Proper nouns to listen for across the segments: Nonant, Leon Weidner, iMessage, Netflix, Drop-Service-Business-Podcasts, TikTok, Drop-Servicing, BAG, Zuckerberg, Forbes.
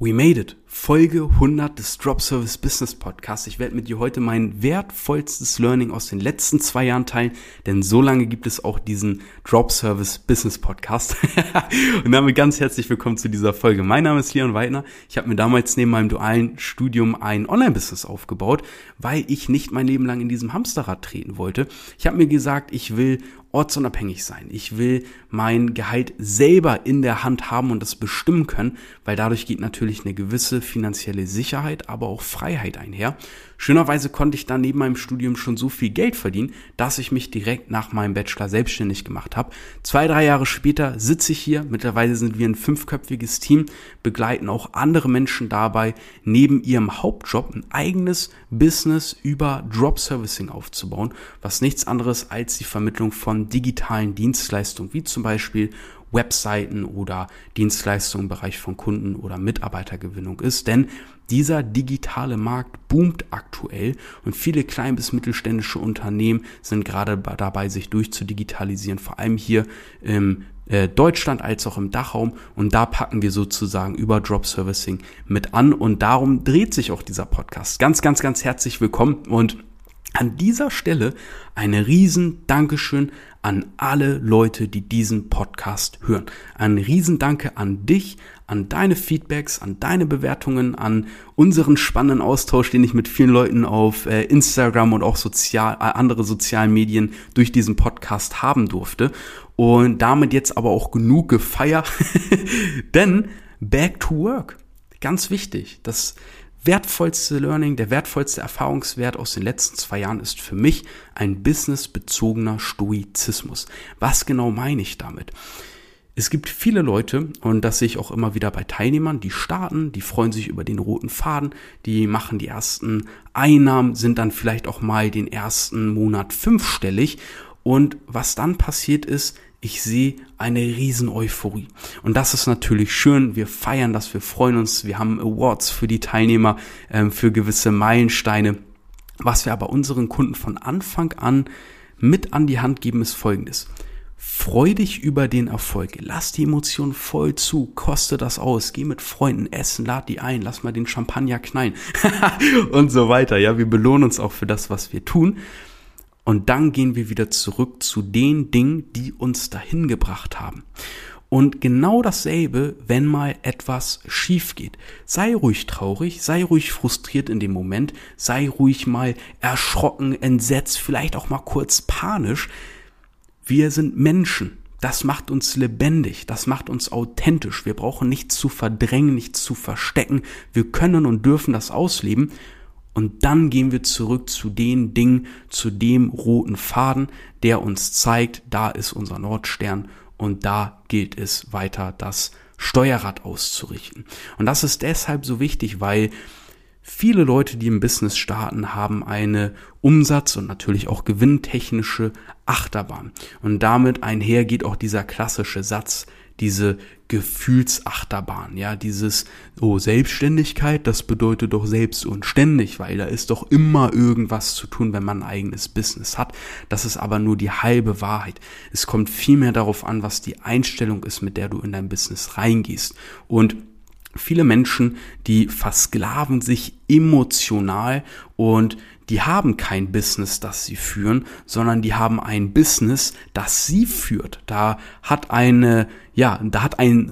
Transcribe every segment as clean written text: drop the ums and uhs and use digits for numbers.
We made it, Folge 100 des Drop-Service-Business-Podcasts. Ich werde mit dir heute mein wertvollstes Learning aus den letzten 2 Jahren teilen, denn so lange gibt es auch diesen Drop-Service-Business-Podcast. Und damit ganz herzlich willkommen zu dieser Folge. Mein Name ist Leon Weidner. Ich habe mir damals neben meinem dualen Studium ein Online-Business aufgebaut, weil ich nicht mein Leben lang in diesem Hamsterrad treten wollte. Ich habe mir gesagt, ich will ortsunabhängig sein. Ich will mein Gehalt selber in der Hand haben und das bestimmen können, weil dadurch geht natürlich eine gewisse finanzielle Sicherheit, aber auch Freiheit einher. Schönerweise konnte ich dann neben meinem Studium schon so viel Geld verdienen, dass ich mich direkt nach meinem Bachelor selbstständig gemacht habe. 2, 3 Jahre später sitze ich hier. Mittlerweile sind wir ein 5-köpfiges Team, begleiten auch andere Menschen dabei, neben ihrem Hauptjob ein eigenes Business über Drop-Servicing aufzubauen, was nichts anderes als die Vermittlung von digitalen Dienstleistungen, wie zum Beispiel Webseiten oder Dienstleistungen im Bereich von Kunden- oder Mitarbeitergewinnung ist, denn dieser digitale Markt boomt aktuell und viele klein- bis mittelständische Unternehmen sind gerade dabei, sich durchzudigitalisieren, vor allem hier im Deutschland als auch im Dachraum, und da packen wir sozusagen über Drop-Servicing mit an und darum dreht sich auch dieser Podcast. Ganz, ganz, ganz herzlich willkommen und an dieser Stelle ein riesen Dankeschön an alle Leute, die diesen Podcast hören. Ein riesen Danke an dich, an deine Feedbacks, an deine Bewertungen, an unseren spannenden Austausch, den ich mit vielen Leuten auf Instagram und auch andere sozialen Medien durch diesen Podcast haben durfte. Und damit jetzt aber auch genug Gefeier, denn Back to Work, ganz wichtig, das wertvollste Learning, der wertvollste Erfahrungswert aus den letzten 2 Jahren ist für mich ein businessbezogener Stoizismus. Was genau meine ich damit? Es gibt viele Leute, und das sehe ich auch immer wieder bei Teilnehmern, die starten, die freuen sich über den roten Faden, die machen die ersten Einnahmen, sind dann vielleicht auch mal den ersten Monat 5-stellig. Und was dann passiert ist, ich sehe eine riesen Euphorie. Und das ist natürlich schön. Wir feiern das, wir freuen uns. Wir haben Awards für die Teilnehmer, für gewisse Meilensteine. Was wir aber unseren Kunden von Anfang an mit an die Hand geben, ist Folgendes. Freu dich über den Erfolg. Lass die Emotionen voll zu. Koste das aus. Geh mit Freunden essen. Lad die ein. Lass mal den Champagner knallen. Und so weiter. Ja, wir belohnen uns auch für das, was wir tun. Und dann gehen wir wieder zurück zu den Dingen, die uns dahin gebracht haben. Und genau dasselbe, wenn mal etwas schief geht. Sei ruhig traurig, sei ruhig frustriert in dem Moment, sei ruhig mal erschrocken, entsetzt, vielleicht auch mal kurz panisch. Wir sind Menschen. Das macht uns lebendig, das macht uns authentisch. Wir brauchen nichts zu verdrängen, nichts zu verstecken. Wir können und dürfen das ausleben. Und dann gehen wir zurück zu den Dingen, zu dem roten Faden, der uns zeigt, da ist unser Nordstern und da gilt es weiter, das Steuerrad auszurichten. Und das ist deshalb so wichtig, weil viele Leute, die im Business starten, haben eine Umsatz- und natürlich auch gewinntechnische Achterbahn. Und damit einher geht auch dieser klassische Satz, diese Gefühlsachterbahn, ja, dieses Selbstständigkeit, das bedeutet doch selbst und ständig, weil da ist doch immer irgendwas zu tun, wenn man ein eigenes Business hat. Das ist aber nur die halbe Wahrheit. Es kommt vielmehr darauf an, was die Einstellung ist, mit der du in dein Business reingehst. Und viele Menschen, die versklaven sich emotional und die haben kein Business, das sie führen, sondern die haben ein Business, das sie führt. Da hat ein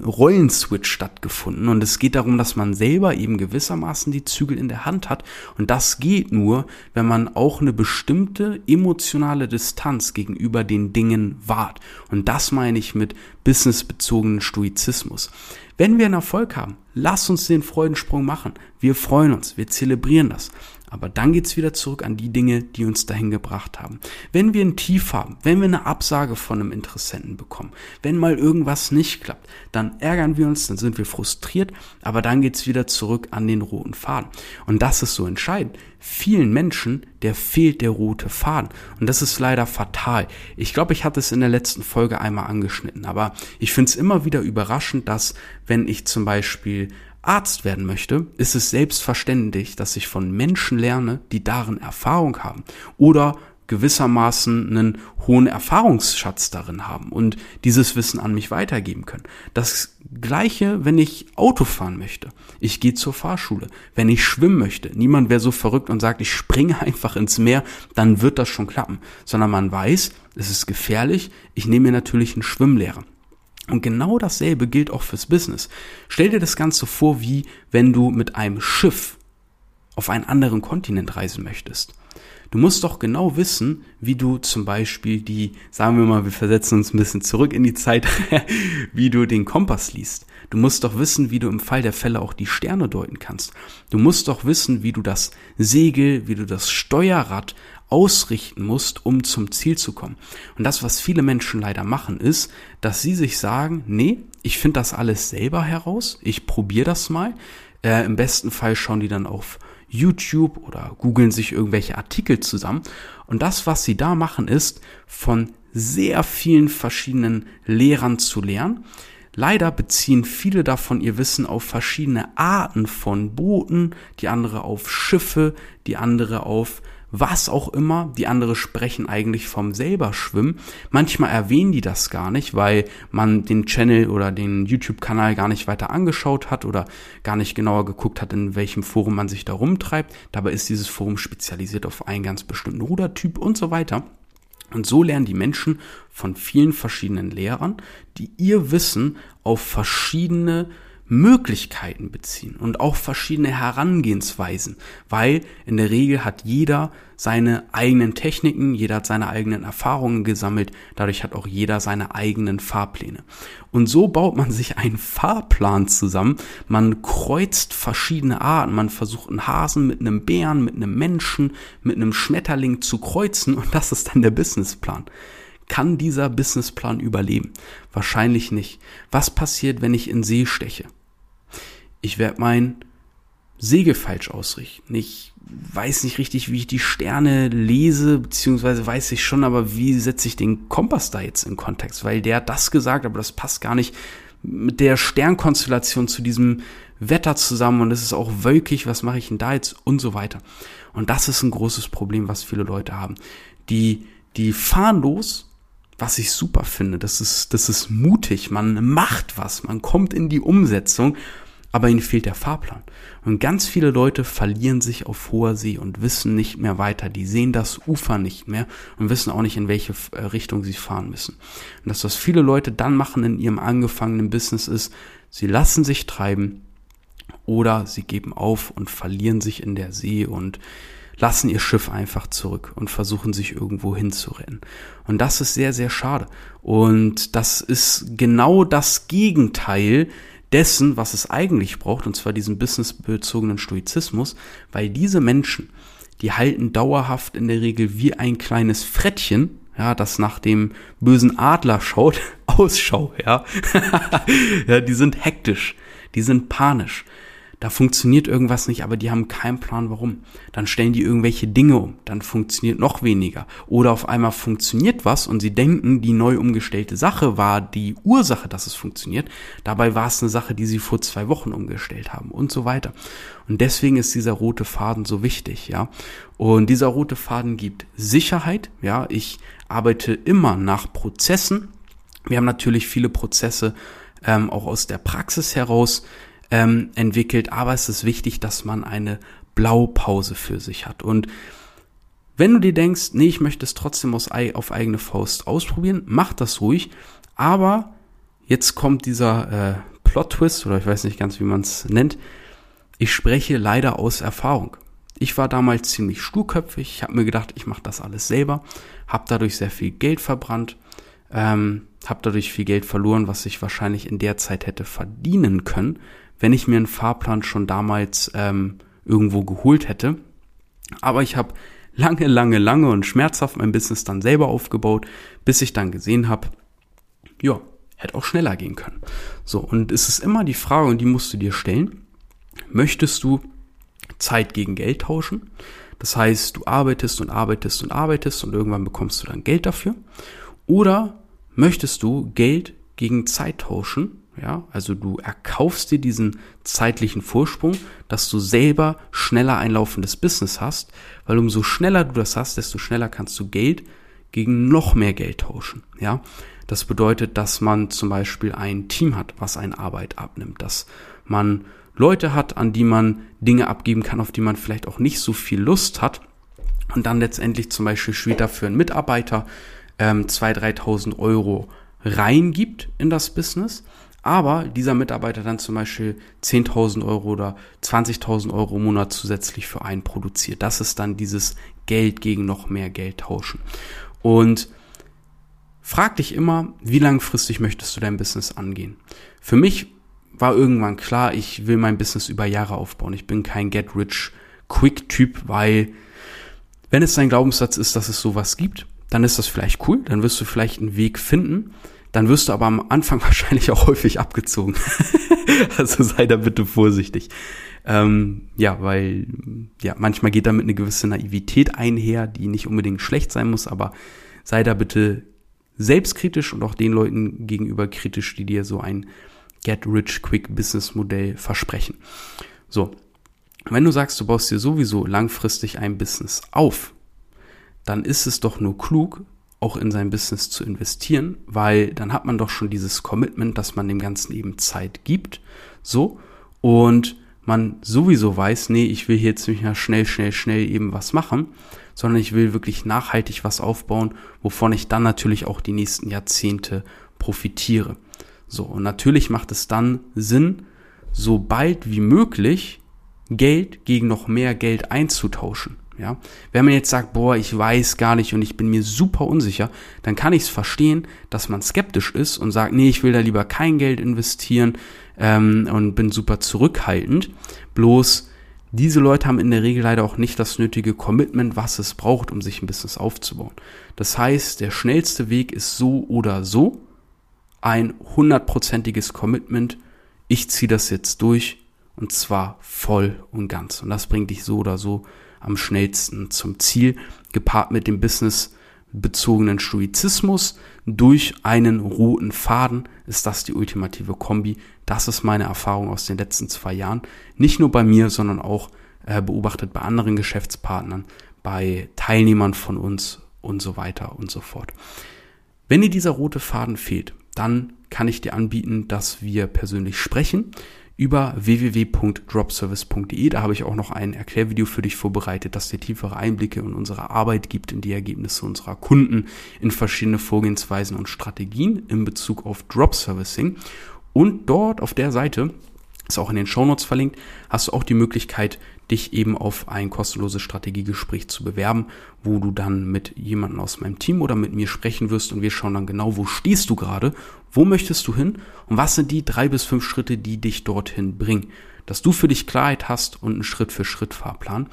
Rollenswitch stattgefunden und es geht darum, dass man selber eben gewissermaßen die Zügel in der Hand hat und das geht nur, wenn man auch eine bestimmte emotionale Distanz gegenüber den Dingen wahrt und das meine ich mit businessbezogenen Stoizismus. Wenn wir einen Erfolg haben, lass uns den Freudensprung machen. Wir freuen uns, wir zelebrieren das. Aber dann geht's wieder zurück an die Dinge, die uns dahin gebracht haben. Wenn wir ein Tief haben, wenn wir eine Absage von einem Interessenten bekommen, wenn mal irgendwas nicht klappt, dann ärgern wir uns, dann sind wir frustriert, aber dann geht's wieder zurück an den roten Faden. Und das ist so entscheidend. Vielen Menschen, der fehlt der rote Faden. Und das ist leider fatal. Ich glaube, ich hatte es in der letzten Folge einmal angeschnitten, aber ich finde es immer wieder überraschend, dass, wenn ich zum Beispiel Arzt werden möchte, ist es selbstverständlich, dass ich von Menschen lerne, die darin Erfahrung haben oder gewissermaßen einen hohen Erfahrungsschatz darin haben und dieses Wissen an mich weitergeben können. Das Gleiche, wenn ich Auto fahren möchte. Ich gehe zur Fahrschule. Wenn ich schwimmen möchte, niemand wäre so verrückt und sagt, ich springe einfach ins Meer, dann wird das schon klappen. Sondern man weiß, es ist gefährlich, ich nehme mir natürlich einen Schwimmlehrer. Und genau dasselbe gilt auch fürs Business. Stell dir das Ganze vor, wie wenn du mit einem Schiff auf einen anderen Kontinent reisen möchtest. Du musst doch genau wissen, wie du zum Beispiel sagen wir mal, wir versetzen uns ein bisschen zurück in die Zeit, wie du den Kompass liest. Du musst doch wissen, wie du im Fall der Fälle auch die Sterne deuten kannst. Du musst doch wissen, wie du das Segel, wie du das Steuerrad ausrichten musst, um zum Ziel zu kommen. Und das, was viele Menschen leider machen, ist, dass sie sich sagen, nee, ich finde das alles selber heraus, ich probiere das mal. Im besten Fall schauen die dann auf YouTube oder googeln sich irgendwelche Artikel zusammen. Und das, was sie da machen, ist, von sehr vielen verschiedenen Lehrern zu lernen. Leider beziehen viele davon ihr Wissen auf verschiedene Arten von Booten, die andere auf Schiffe, die andere auf was auch immer, die andere sprechen eigentlich vom selber Schwimmen. Manchmal erwähnen die das gar nicht, weil man den Channel oder den YouTube-Kanal gar nicht weiter angeschaut hat oder gar nicht genauer geguckt hat, in welchem Forum man sich da rumtreibt. Dabei ist dieses Forum spezialisiert auf einen ganz bestimmten Rudertyp und so weiter. Und so lernen die Menschen von vielen verschiedenen Lehrern, die ihr Wissen auf verschiedene Möglichkeiten beziehen und auch verschiedene Herangehensweisen, weil in der Regel hat jeder seine eigenen Techniken, jeder hat seine eigenen Erfahrungen gesammelt, dadurch hat auch jeder seine eigenen Fahrpläne. Und so baut man sich einen Fahrplan zusammen, man kreuzt verschiedene Arten, man versucht einen Hasen mit einem Bären, mit einem Menschen, mit einem Schmetterling zu kreuzen und das ist dann der Businessplan. Kann dieser Businessplan überleben? Wahrscheinlich nicht. Was passiert, wenn ich in See steche? Ich werde mein Segel falsch ausrichten. Ich weiß nicht richtig, wie ich die Sterne lese, beziehungsweise weiß ich schon, aber wie setze ich den Kompass da jetzt in Kontext? Weil der hat das gesagt, aber das passt gar nicht mit der Sternkonstellation zu diesem Wetter zusammen und es ist auch wölkig, was mache ich denn da jetzt? Und so weiter. Und das ist ein großes Problem, was viele Leute haben. Die fahren los, was ich super finde, das ist mutig, man macht was, man kommt in die Umsetzung, aber ihnen fehlt der Fahrplan. Und ganz viele Leute verlieren sich auf hoher See und wissen nicht mehr weiter, die sehen das Ufer nicht mehr und wissen auch nicht, in welche Richtung sie fahren müssen. Und das, was viele Leute dann machen in ihrem angefangenen Business ist, sie lassen sich treiben oder sie geben auf und verlieren sich in der See und lassen ihr Schiff einfach zurück und versuchen sich irgendwo hinzurennen. Und das ist sehr, sehr schade. Und das ist genau das Gegenteil dessen, was es eigentlich braucht, und zwar diesen businessbezogenen Stoizismus, weil diese Menschen, die halten dauerhaft in der Regel wie ein kleines Frettchen, ja, das nach dem bösen Adler schaut, Ausschau, ja. Ja, die sind hektisch, die sind panisch. Da funktioniert irgendwas nicht, aber die haben keinen Plan, warum. Dann stellen die irgendwelche Dinge um, dann funktioniert noch weniger. Oder auf einmal funktioniert was und sie denken, die neu umgestellte Sache war die Ursache, dass es funktioniert. Dabei war es eine Sache, die sie vor 2 Wochen umgestellt haben und so weiter. Und deswegen ist dieser rote Faden so wichtig, ja. Und dieser rote Faden gibt Sicherheit, ja. Ich arbeite immer nach Prozessen. Wir haben natürlich viele Prozesse auch aus der Praxis heraus entwickelt, aber es ist wichtig, dass man eine Blaupause für sich hat. Und wenn du dir denkst, nee, ich möchte es trotzdem auf eigene Faust ausprobieren, mach das ruhig, aber jetzt kommt dieser Plot-Twist, oder ich weiß nicht ganz, wie man es nennt, ich spreche leider aus Erfahrung. Ich war damals ziemlich sturköpfig, ich habe mir gedacht, ich mache das alles selber, habe dadurch sehr viel Geld verbrannt, habe dadurch viel Geld verloren, was ich wahrscheinlich in der Zeit hätte verdienen können, wenn ich mir einen Fahrplan schon damals irgendwo geholt hätte. Aber ich habe lange und schmerzhaft mein Business dann selber aufgebaut, bis ich dann gesehen habe, ja, hätte auch schneller gehen können. So, und es ist immer die Frage, und die musst du dir stellen, möchtest du Zeit gegen Geld tauschen? Das heißt, du arbeitest und irgendwann bekommst du dann Geld dafür. Oder möchtest du Geld gegen Zeit tauschen Ja, also du erkaufst dir diesen zeitlichen Vorsprung, dass du selber schneller ein laufendes Business hast, weil umso schneller du das hast, desto schneller kannst du Geld gegen noch mehr Geld tauschen. Ja, das bedeutet, dass man zum Beispiel ein Team hat, was eine Arbeit abnimmt, dass man Leute hat, an die man Dinge abgeben kann, auf die man vielleicht auch nicht so viel Lust hat und dann letztendlich zum Beispiel später für einen Mitarbeiter 2.000, 3.000 Euro reingibt in das Business, aber dieser Mitarbeiter dann zum Beispiel 10.000 Euro oder 20.000 Euro im Monat zusätzlich für einen produziert. Das ist dann dieses Geld gegen noch mehr Geld tauschen. Und frag dich immer, wie langfristig möchtest du dein Business angehen? Für mich war irgendwann klar, ich will mein Business über Jahre aufbauen. Ich bin kein Get-Rich-Quick-Typ, weil wenn es dein Glaubenssatz ist, dass es sowas gibt, dann ist das vielleicht cool, dann wirst du vielleicht einen Weg finden, dann wirst du aber am Anfang wahrscheinlich auch häufig abgezogen. Also sei da bitte vorsichtig. Weil manchmal geht damit eine gewisse Naivität einher, die nicht unbedingt schlecht sein muss, aber sei da bitte selbstkritisch und auch den Leuten gegenüber kritisch, die dir so ein Get-Rich-Quick-Business-Modell versprechen. So, wenn du sagst, du baust dir sowieso langfristig ein Business auf, dann ist es doch nur klug, auch in sein Business zu investieren, weil dann hat man doch schon dieses Commitment, dass man dem Ganzen eben Zeit gibt, so, und man sowieso weiß, nee, ich will hier jetzt nicht mehr schnell eben was machen, sondern ich will wirklich nachhaltig was aufbauen, wovon ich dann natürlich auch die nächsten Jahrzehnte profitiere. So, und natürlich macht es dann Sinn, so bald wie möglich Geld gegen noch mehr Geld einzutauschen. Ja, wenn man jetzt sagt, boah, ich weiß gar nicht und ich bin mir super unsicher, dann kann ich es verstehen, dass man skeptisch ist und sagt, nee, ich will da lieber kein Geld investieren und bin super zurückhaltend. Bloß diese Leute haben in der Regel leider auch nicht das nötige Commitment, was es braucht, um sich ein Business aufzubauen. Das heißt, der schnellste Weg ist so oder so ein 100%iges Commitment. Ich ziehe das jetzt durch und zwar voll und ganz. Und das bringt dich so oder so am schnellsten zum Ziel, gepaart mit dem businessbezogenen Stoizismus durch einen roten Faden, ist das die ultimative Kombi. Das ist meine Erfahrung aus den letzten 2 Jahren. Nicht nur bei mir, sondern auch beobachtet bei anderen Geschäftspartnern, bei Teilnehmern von uns und so weiter und so fort. Wenn dir dieser rote Faden fehlt, dann kann ich dir anbieten, dass wir persönlich sprechen über www.dropservice.de. Da habe ich auch noch ein Erklärvideo für dich vorbereitet, das dir tiefere Einblicke in unsere Arbeit gibt, in die Ergebnisse unserer Kunden, in verschiedene Vorgehensweisen und Strategien in Bezug auf Drop-Servicing. Und dort auf der Seite, ist auch in den Shownotes verlinkt, hast du auch die Möglichkeit, dich eben auf ein kostenloses Strategiegespräch zu bewerben, wo du dann mit jemandem aus meinem Team oder mit mir sprechen wirst und wir schauen dann genau, wo stehst du gerade, wo möchtest du hin und was sind die 3 bis 5 Schritte, die dich dorthin bringen, dass du für dich Klarheit hast und einen Schritt-für-Schritt-Fahrplan.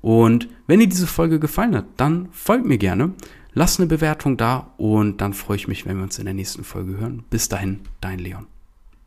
Und wenn dir diese Folge gefallen hat, dann folgt mir gerne, lass eine Bewertung da und dann freue ich mich, wenn wir uns in der nächsten Folge hören. Bis dahin, dein Leon.